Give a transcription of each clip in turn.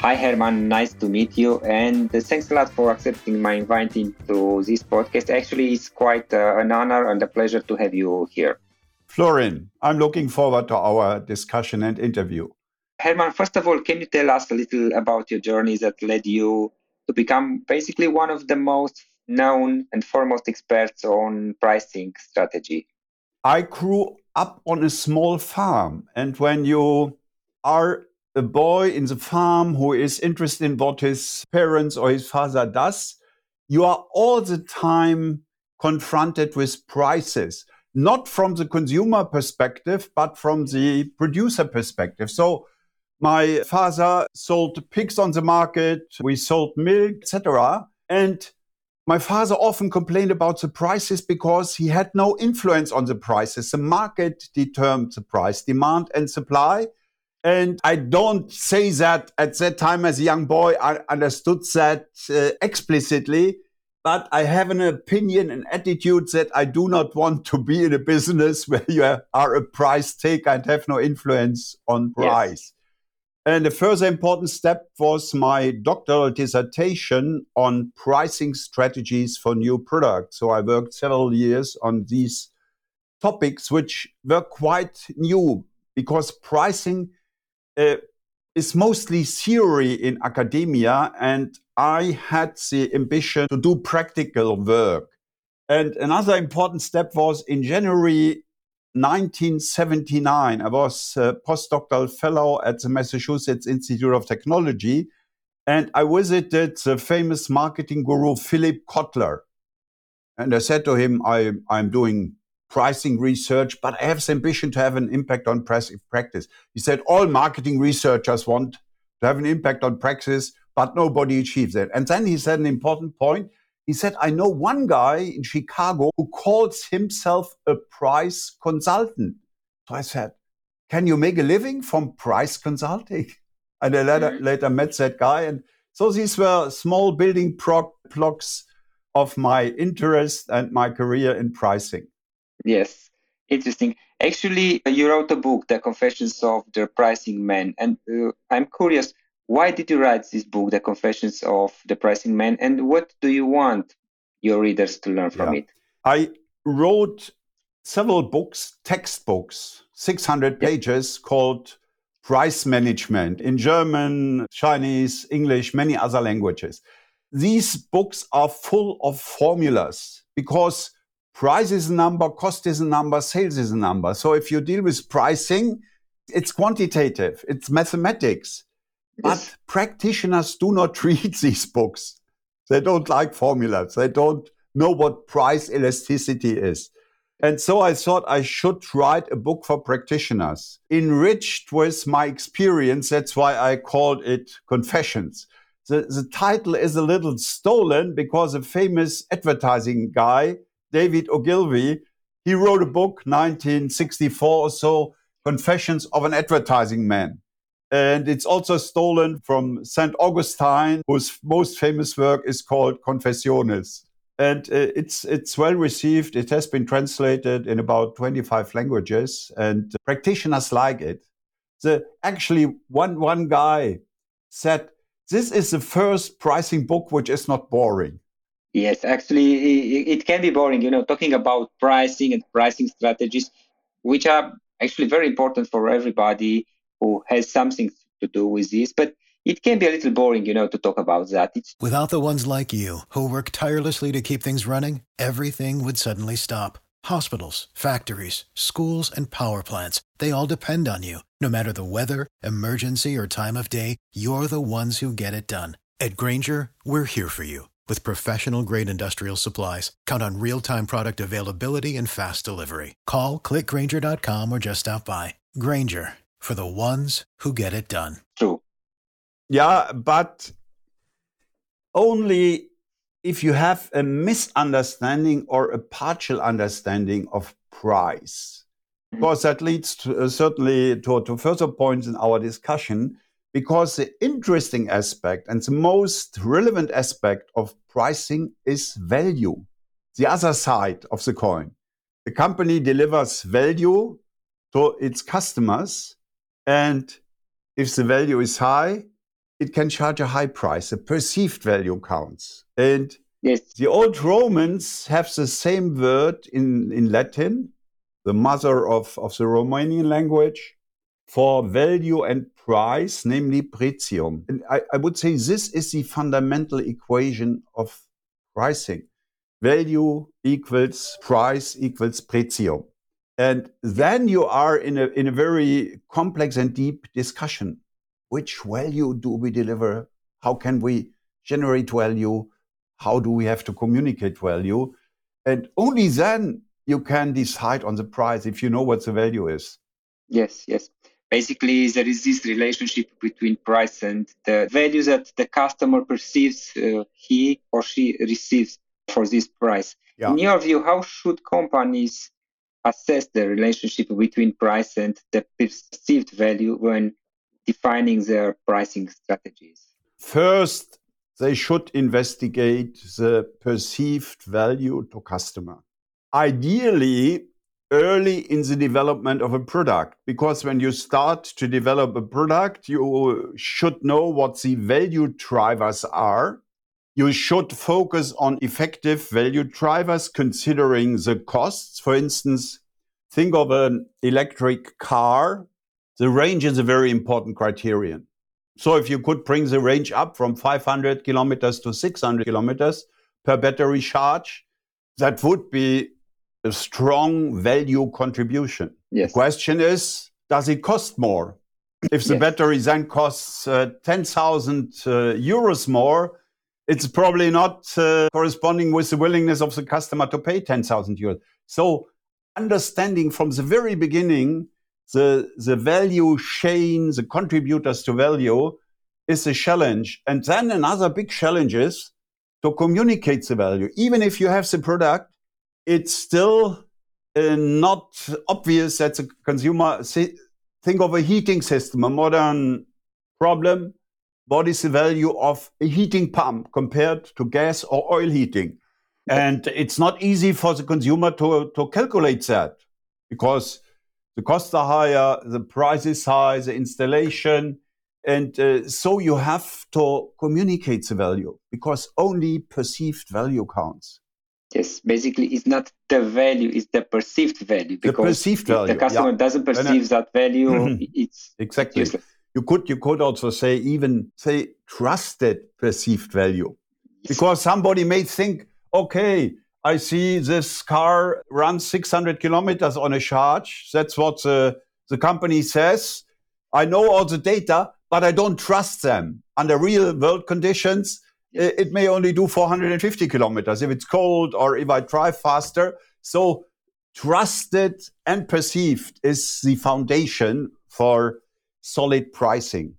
Hi Hermann, nice to meet you, and thanks a lot for accepting my invite to this podcast. Actually, it's quite an honor and a pleasure to have you here. Florin, I'm looking forward to our discussion and interview. Hermann, first of all, can you tell us a little about your journey that led you to become basically one of the most known and foremost experts on pricing strategy? I grew up on a small farm, and when you are a boy in the farm who is interested in what his parents or his father does, you are all the time confronted with prices, not from the consumer perspective, but from the producer perspective. So my father sold pigs on the market, we sold milk, etc. And my father often complained about the prices because he had no influence on the prices. The market determined the price, demand and supply. And I don't say that at that time as a young boy, I understood that explicitly, but I have an opinion, an attitude that I do not want to be in a business where you are a price taker and have no influence on price. Yes. And a further important step was my doctoral dissertation on pricing strategies for new products. So I worked several years on these topics, which were quite new because pricing is mostly theory in academia, and I had the ambition to do practical work. And another important step was in January 1979, I was a postdoctoral fellow at the Massachusetts Institute of Technology, and I visited the famous marketing guru Philip Kotler. And I said to him, I'm doing pricing research, but I have the ambition to have an impact on practice. He said, all marketing researchers want to have an impact on practice, but nobody achieves it. And then he said an important point. He said, I know one guy in Chicago who calls himself a price consultant. So I said, can you make a living from price consulting? And I later met that guy. And so these were small building blocks of my interest and my career in pricing. Yes, interesting. Actually, you wrote a book, The Confessions of the Pricing Man. And I'm curious, why did you write this book, The Confessions of the Pricing Man? And what do you want your readers to learn from it? I wrote several books, textbooks, 600 pages called Price Management in German, Chinese, English, many other languages. These books are full of formulas because price is a number, cost is a number, sales is a number. So if you deal with pricing, it's quantitative, it's mathematics. Yes. But practitioners do not read these books. They don't like formulas. They don't know what price elasticity is. And so I thought I should write a book for practitioners, enriched with my experience. That's why I called it Confessions. The title is a little stolen because a famous advertising guy, David Ogilvy, he wrote a book, 1964 or so, Confessions of an Advertising Man. And it's also stolen from Saint Augustine, whose most famous work is called Confessiones. And it's well received. It has been translated in about 25 languages, and practitioners like it. Actually, one guy said, this is the first pricing book which is not boring. Yes, actually, it can be boring, talking about pricing and pricing strategies, which are actually very important for everybody who has something to do with this. But it can be a little boring, to talk about that. Without the ones like you who work tirelessly to keep things running, everything would suddenly stop. Hospitals, factories, schools, and power plants, they all depend on you. No matter the weather, emergency, or time of day, you're the ones who get it done. At Grainger, we're here for you. With professional-grade industrial supplies, count on real-time product availability and fast delivery. Call, click Grainger.com, or just stop by. Grainger, for the ones who get it done. True. Yeah, but only if you have a misunderstanding or a partial understanding of price. Because that leads to, certainly to further points in our discussion, because the interesting aspect and the most relevant aspect of pricing is value, the other side of the coin. The company delivers value to its customers, and if the value is high, it can charge a high price. The perceived value counts. And yes, the old Romans have the same word in Latin, the mother of the Romanian language, for value and price, namely pretium. And I would say this is the fundamental equation of pricing. Value equals price equals pretium. And then you are in a very complex and deep discussion. Which value do we deliver? How can we generate value? How do we have to communicate value? And only then you can decide on the price if you know what the value is. Yes, yes. Basically, there is this relationship between price and the value that the customer perceives he or she receives for this price. Yeah. In your view, how should companies assess the relationship between price and the perceived value when defining their pricing strategies? First, they should investigate the perceived value to customer. Ideally, early in the development of a product, because when you start to develop a product, you should know what the value drivers are. You should focus on effective value drivers, considering the costs. For instance, think of an electric car. The range is a very important criterion. So if you could bring the range up from 500 kilometers to 600 kilometers per battery charge, that would be a strong value contribution. Yes. The question is, does it cost more? If the battery then costs 10,000 euros more, it's probably not corresponding with the willingness of the customer to pay 10,000 euros. So understanding from the very beginning the value chain, the contributors to value, is a challenge. And then another big challenge is to communicate the value. Even if you have the product, it's still not obvious that the consumer, think of a heating system, a modern problem. What is the value of a heating pump compared to gas or oil heating? And it's not easy for the consumer to calculate that, because the costs are higher, the price is high, the installation. And so you have to communicate the value, because only perceived value counts. Yes, basically it's not the value, it's the perceived value. Because the perceived value, if the customer doesn't perceive that value, it's exactly useless. You could also say trusted perceived value. Yes. Because somebody may think, okay, I see this car runs 600 kilometers on a charge. That's what the company says. I know all the data, but I don't trust them. Under real world conditions, it may only do 450 kilometers if it's cold or if I drive faster. So trusted and perceived is the foundation for solid pricing.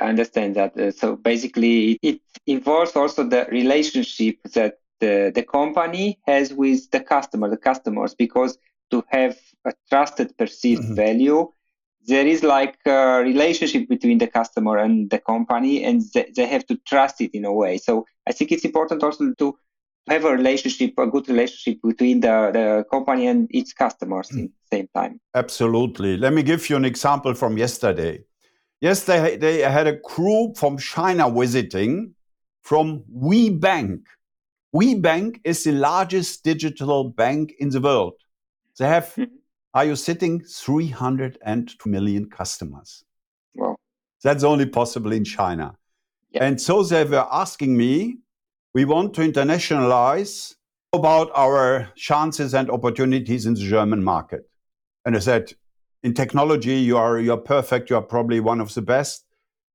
I understand that. So basically, it involves also the relationship that the company has with the customers, because to have a trusted perceived value, there is like a relationship between the customer and the company, and they have to trust it in a way. So I think it's important also to have a good relationship between the company and its customers at the same time. Absolutely. Let me give you an example from yesterday. Yesterday, they had a group from China visiting from WeBank. WeBank is the largest digital bank in the world. They have... 302 million customers. Wow. That's only possible in China. Yeah. And so they were asking me, we want to internationalize, about our chances and opportunities in the German market. And I said, in technology, you're perfect. You are probably one of the best.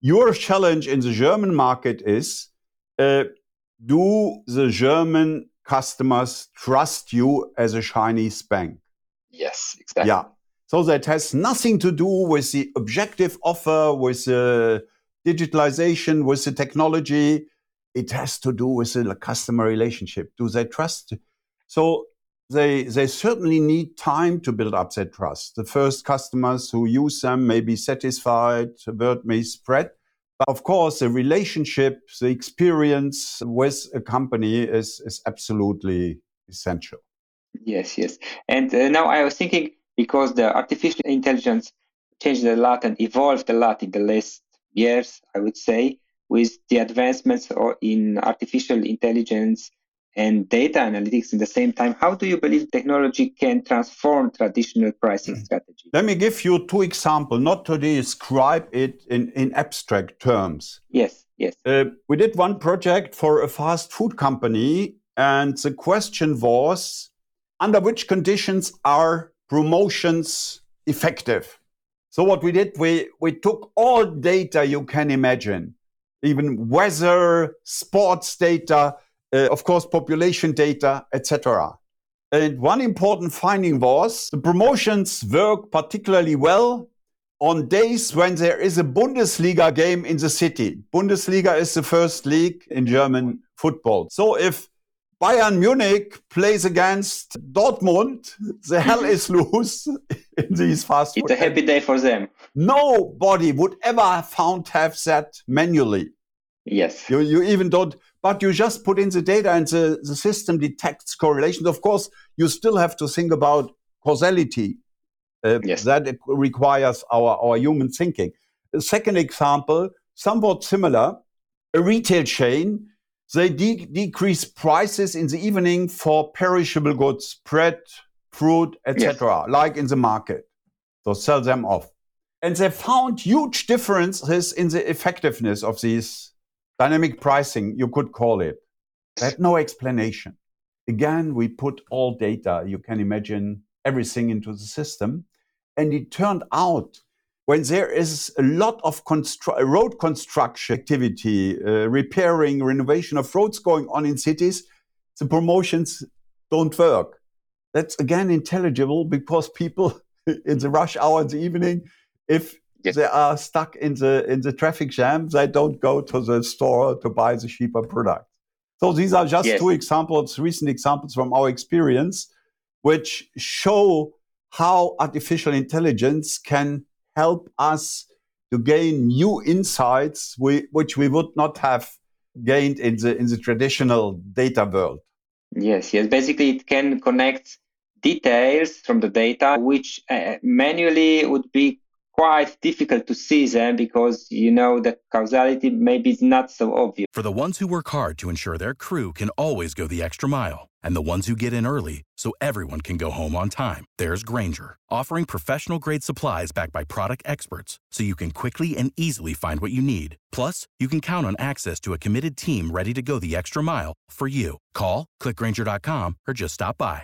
Your challenge in the German market is, do the German customers trust you as a Chinese bank? Yes, exactly. Yeah. So that has nothing to do with the objective offer, with the digitalization, with the technology. It has to do with the customer relationship. Do they trust? So they certainly need time to build up that trust. The first customers who use them may be satisfied, word may spread. But of course, the relationship, the experience with a company is absolutely essential. Yes. And now I was thinking, because the artificial intelligence changed a lot and evolved a lot in the last years, I would say, with the advancements in artificial intelligence and data analytics in the same time, how do you believe technology can transform traditional pricing strategy? Let me give you two examples, not to describe it in abstract terms. Yes. We did one project for a fast food company, and the question was, under which conditions are promotions effective? So what we did, we took all data you can imagine, even weather, sports data, of course, population data, etc. And one important finding was the promotions work particularly well on days when there is a Bundesliga game in the city. Bundesliga is the first league in German football. So if Bayern Munich plays against Dortmund, the hell is loose in these fast food. It's a happy day for them. Nobody would ever have that manually. Yes. You even don't. But you just put in the data and the system detects correlations. Of course, you still have to think about causality. Yes. That requires our human thinking. A second example, somewhat similar, a retail chain, they decrease prices in the evening for perishable goods, bread, fruit, etc., yes, like in the market. So sell them off. And they found huge differences in the effectiveness of these dynamic pricing, you could call it. I had no explanation. Again, we put all data, you can imagine, everything into the system. And it turned out when there is a lot of road construction activity, repairing, renovation of roads going on in cities, the promotions don't work. That's again intelligible because people in the rush hour in the evening, if they are stuck in the traffic jam. They don't go to the store to buy the cheaper product. So these are just two examples, recent examples from our experience, which show how artificial intelligence can help us to gain new insights which we would not have gained in the traditional data world. Yes. Basically, it can connect details from the data, which manually would be quite difficult to see them because, the causality maybe is not so obvious. For the ones who work hard to ensure their crew can always go the extra mile, and the ones who get in early so everyone can go home on time, there's Grainger, offering professional-grade supplies backed by product experts so you can quickly and easily find what you need. Plus, you can count on access to a committed team ready to go the extra mile for you. Call, click Grainger.com, or just stop by.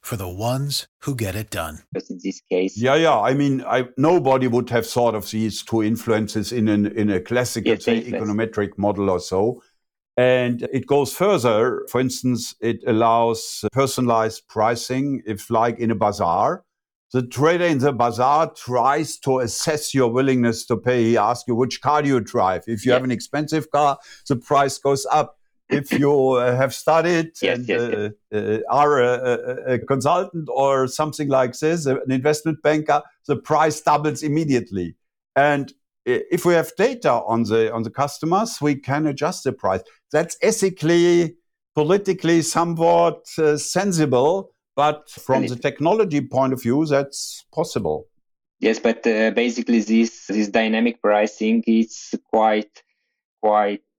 For the ones who get it done. But in this case, nobody would have thought of these two influences in a classical econometric model or so. And it goes further. For instance, it allows personalized pricing. If, like in a bazaar, the trader in the bazaar tries to assess your willingness to pay. He asks you which car do you drive. If you have an expensive car, the price goes up. If you have studied are a consultant or something like this, an investment banker, the price doubles immediately. And if we have data on the customers, we can adjust the price. That's ethically, politically somewhat sensible, but from the technology point of view, that's possible. Yes, but basically this dynamic pricing is quite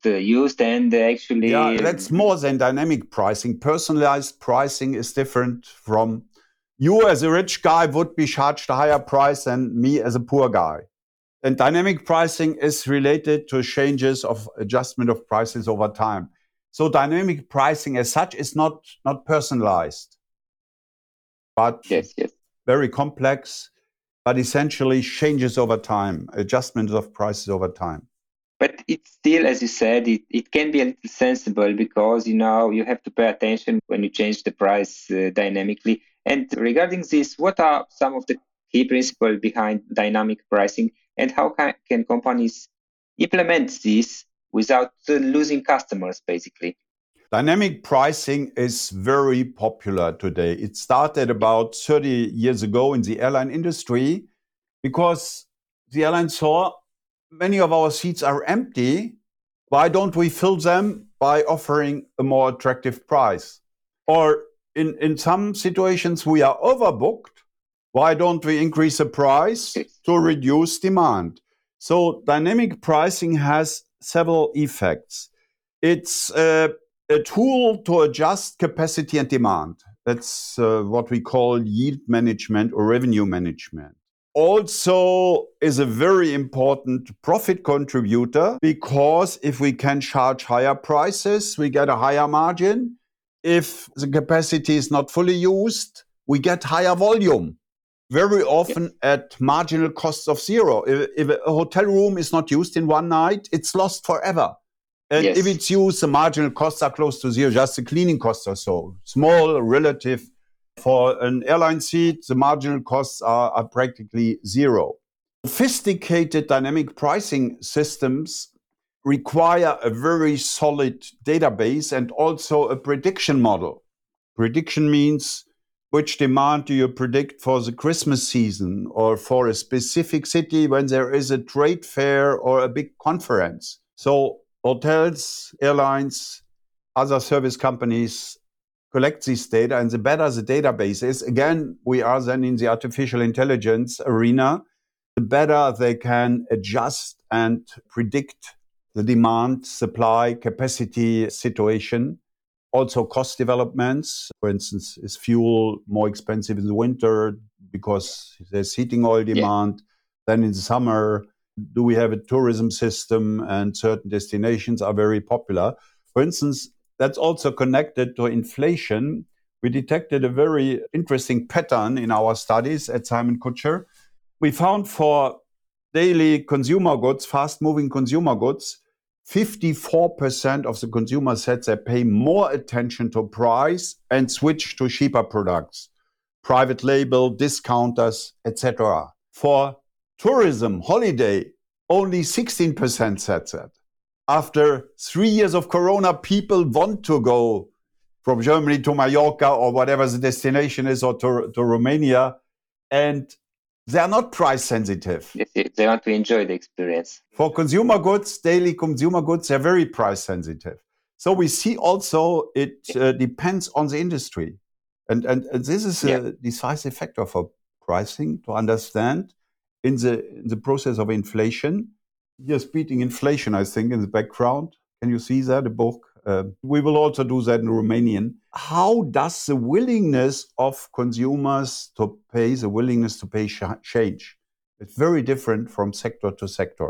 used and actually... Yeah, that's more than dynamic pricing. Personalized pricing is different from... You as a rich guy would be charged a higher price than me as a poor guy. And dynamic pricing is related to changes of adjustment of prices over time. So dynamic pricing as such is not personalized, but yes. Very complex, but essentially changes over time, adjustments of prices over time. But it's still, as you said, it can be a little sensible because, you have to pay attention when you change the price dynamically. And regarding this, what are some of the key principles behind dynamic pricing and how can companies implement this without losing customers, basically? Dynamic pricing is very popular today. It started about 30 years ago in the airline industry because the airline saw many of our seats are empty. Why don't we fill them by offering a more attractive price? Or in some situations, we are overbooked. Why don't we increase the price to reduce demand? So dynamic pricing has several effects. It's a tool to adjust capacity and demand. That's what we call yield management or revenue management. Also is a very important profit contributor because if we can charge higher prices, we get a higher margin. If the capacity is not fully used, we get higher volume, very often at marginal costs of zero. If a hotel room is not used in one night, it's lost forever. And if it's used, the marginal costs are close to zero, just the cleaning costs or so, small relative. For an airline seat, the marginal costs are practically zero. Sophisticated dynamic pricing systems require a very solid database and also a prediction model. Prediction means which demand do you predict for the Christmas season or for a specific city when there is a trade fair or a big conference. So hotels, airlines, other service companies collect this data, and the better the database is, again, we are then in the artificial intelligence arena, the better they can adjust and predict the demand, supply, capacity situation, also cost developments. For instance, is fuel more expensive in the winter because there's heating oil demand than in the summer? Do we have a tourism system and certain destinations are very popular? For instance, that's also connected to inflation. We detected a very interesting pattern in our studies at Simon-Kucher. We found for daily consumer goods, fast-moving consumer goods, 54% of the consumer said they pay more attention to price and switch to cheaper products, private label, discounters, etc. For tourism, holiday, only 16% said that. After 3 years of Corona, people want to go from Germany to Mallorca or whatever the destination is, or to Romania, and they are not price sensitive. They want to enjoy the experience. For consumer goods, daily consumer goods, they're very price sensitive. So we see also it depends on the industry. And this is a decisive factor for pricing to understand in the process of inflation. Yes, beating inflation, I think, in the background. Can you see that, a book? We will also do that in Romanian. How does the willingness of consumers to pay, change? It's very different from sector to sector.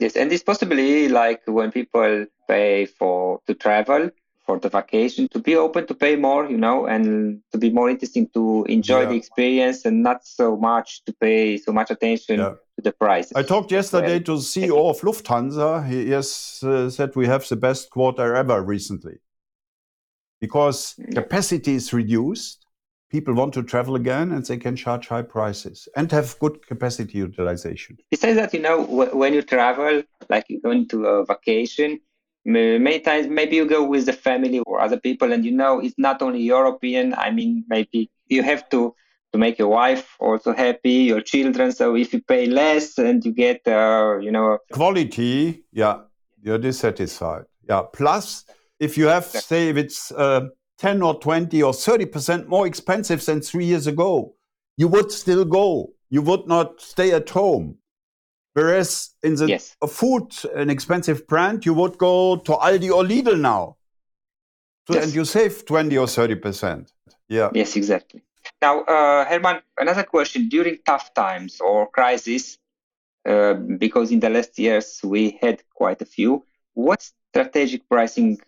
Yes, and it's possibly like when people pay to travel, for the vacation, to be open to pay more, and to be more interesting, to enjoy the experience and not so much to pay so much attention to the price. I talked yesterday to the CEO of Lufthansa. He has said we have the best quarter ever recently because capacity is reduced. People want to travel again and they can charge high prices and have good capacity utilization. He says that, when you travel, like you're going to a vacation, many times, maybe you go with the family or other people, and it's not only European. I mean, maybe you have to make your wife also happy, your children. So if you pay less and you get, quality, you're dissatisfied. Yeah. Plus, if you have, say, if it's 10 or 20 or 30% more expensive than 3 years ago, you would still go. You would not stay at home. Whereas in the food, an expensive brand, you would go to Aldi or Lidl now. So, and you save 20 or 30%. Yeah. Yes, exactly. Now, Hermann, another question. During tough times or crisis, because in the last years we had quite a few. What strategic pricing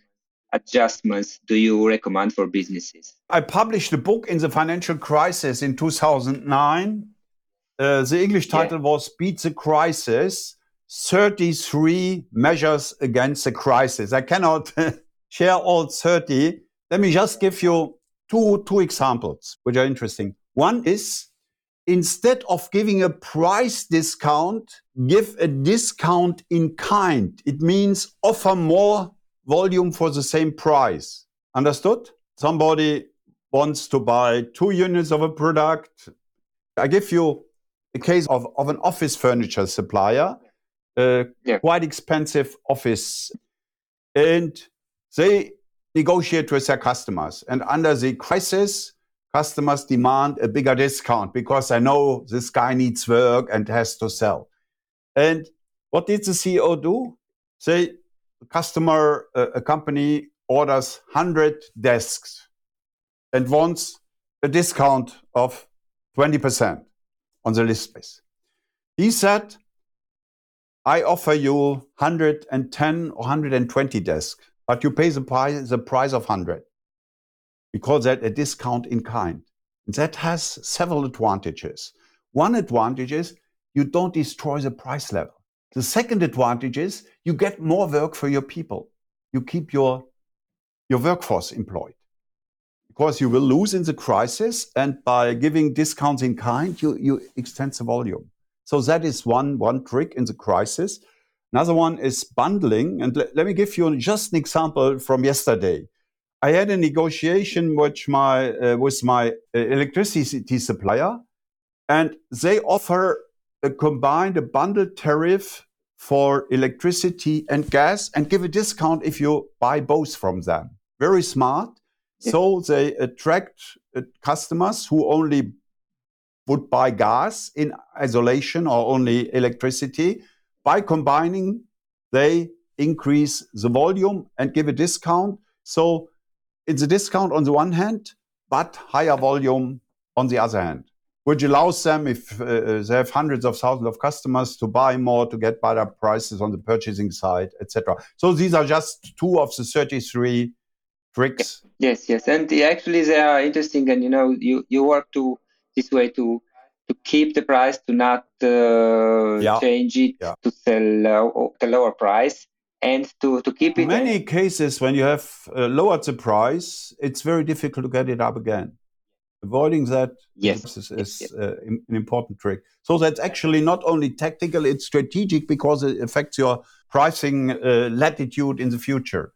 adjustments do you recommend for businesses? I published a book in the financial crisis in 2009. The English title was Beat the Crisis, 33 Measures Against the Crisis. I cannot share all 30. Let me just give you two examples, which are interesting. One is, instead of giving a price discount, give a discount in kind. It means offer more volume for the same price. Understood? Somebody wants to buy 2 units of a product. I give you a case of an office furniture supplier, quite expensive office. And they negotiate with their customers. And under the crisis, customers demand a bigger discount because I know this guy needs work and has to sell. And what did the CEO do? Say, the customer, a company orders 100 desks and wants a discount of 20% on the list price. He said, I offer you 110 or 120 desks, but you pay the price of 100. We call that a discount in kind. And that has several advantages. One advantage is you don't destroy the price level. The second advantage is you get more work for your people. You keep your workforce employed. Because you will lose in the crisis, and by giving discounts in kind, you extend the volume. So that is one trick in the crisis. Another one is bundling. And let me give you just an example from yesterday. I had a negotiation with my electricity supplier, and they offer a bundled tariff for electricity and gas and give a discount if you buy both from them. Very smart. Yeah. So they attract customers who only would buy gas in isolation or only electricity. By combining, they increase the volume and give a discount. So it's a discount on the one hand, but higher volume on the other hand, which allows them, if they have hundreds of thousands of customers, to buy more, to get better prices on the purchasing side, etc. So these are just 2 of the 33 tricks. Yes. And actually they are interesting. And, you know, you work this way to keep the price, to not change it, to sell the lower price. And to keep it. In many cases, when you have lowered the price, it's very difficult to get it up again. Avoiding that is an important trick. So that's actually not only tactical, it's strategic because it affects your pricing latitude in the future.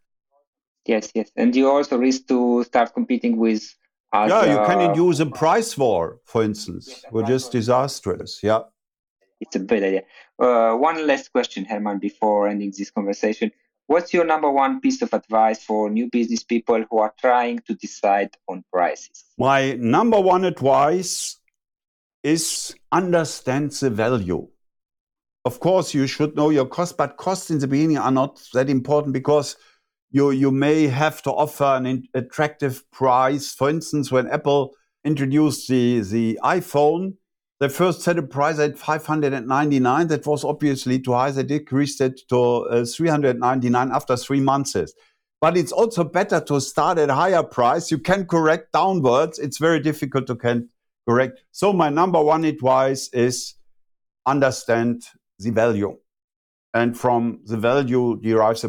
Yes. And you also risk to start competing with other... Yeah, you can induce a price war, for instance, which is disastrous. Yeah. It's a bad idea. One last question, Hermann, before ending this conversation. What's your number one piece of advice for new business people who are trying to decide on prices? My number one advice is understand the value. Of course, you should know your cost, but costs in the beginning are not that important because you may have to offer an attractive price. For instance, when Apple introduced the iPhone, they first set a price at $599. That was obviously too high. They decreased it to $399 after 3 months. But it's also better to start at a higher price. You can correct downwards. It's very difficult to correct. So my number one advice is understand the value. And from the value derives...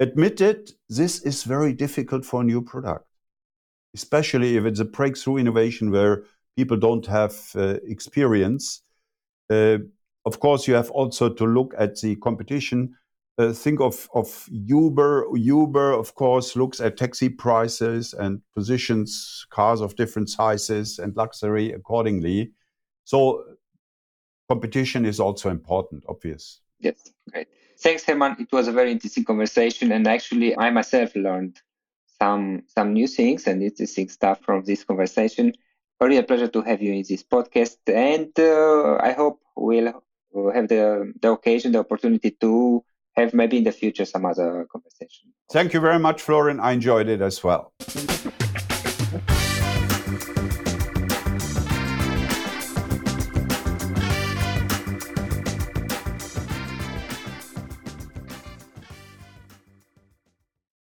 Admitted, this is very difficult for a new product, especially if it's a breakthrough innovation where people don't have experience. Of course, you have also to look at the competition. Think of Uber. Uber, of course, looks at taxi prices and positions cars of different sizes and luxury accordingly. So competition is also important, obvious. Yes, great. Thanks, Hermann. It was a very interesting conversation. And actually, I myself learned some new things and interesting stuff from this conversation. A real pleasure to have you in this podcast, and I hope we'll have the occasion, the opportunity to have maybe in the future some other conversation. Thank you very much, Florin. I enjoyed it as well.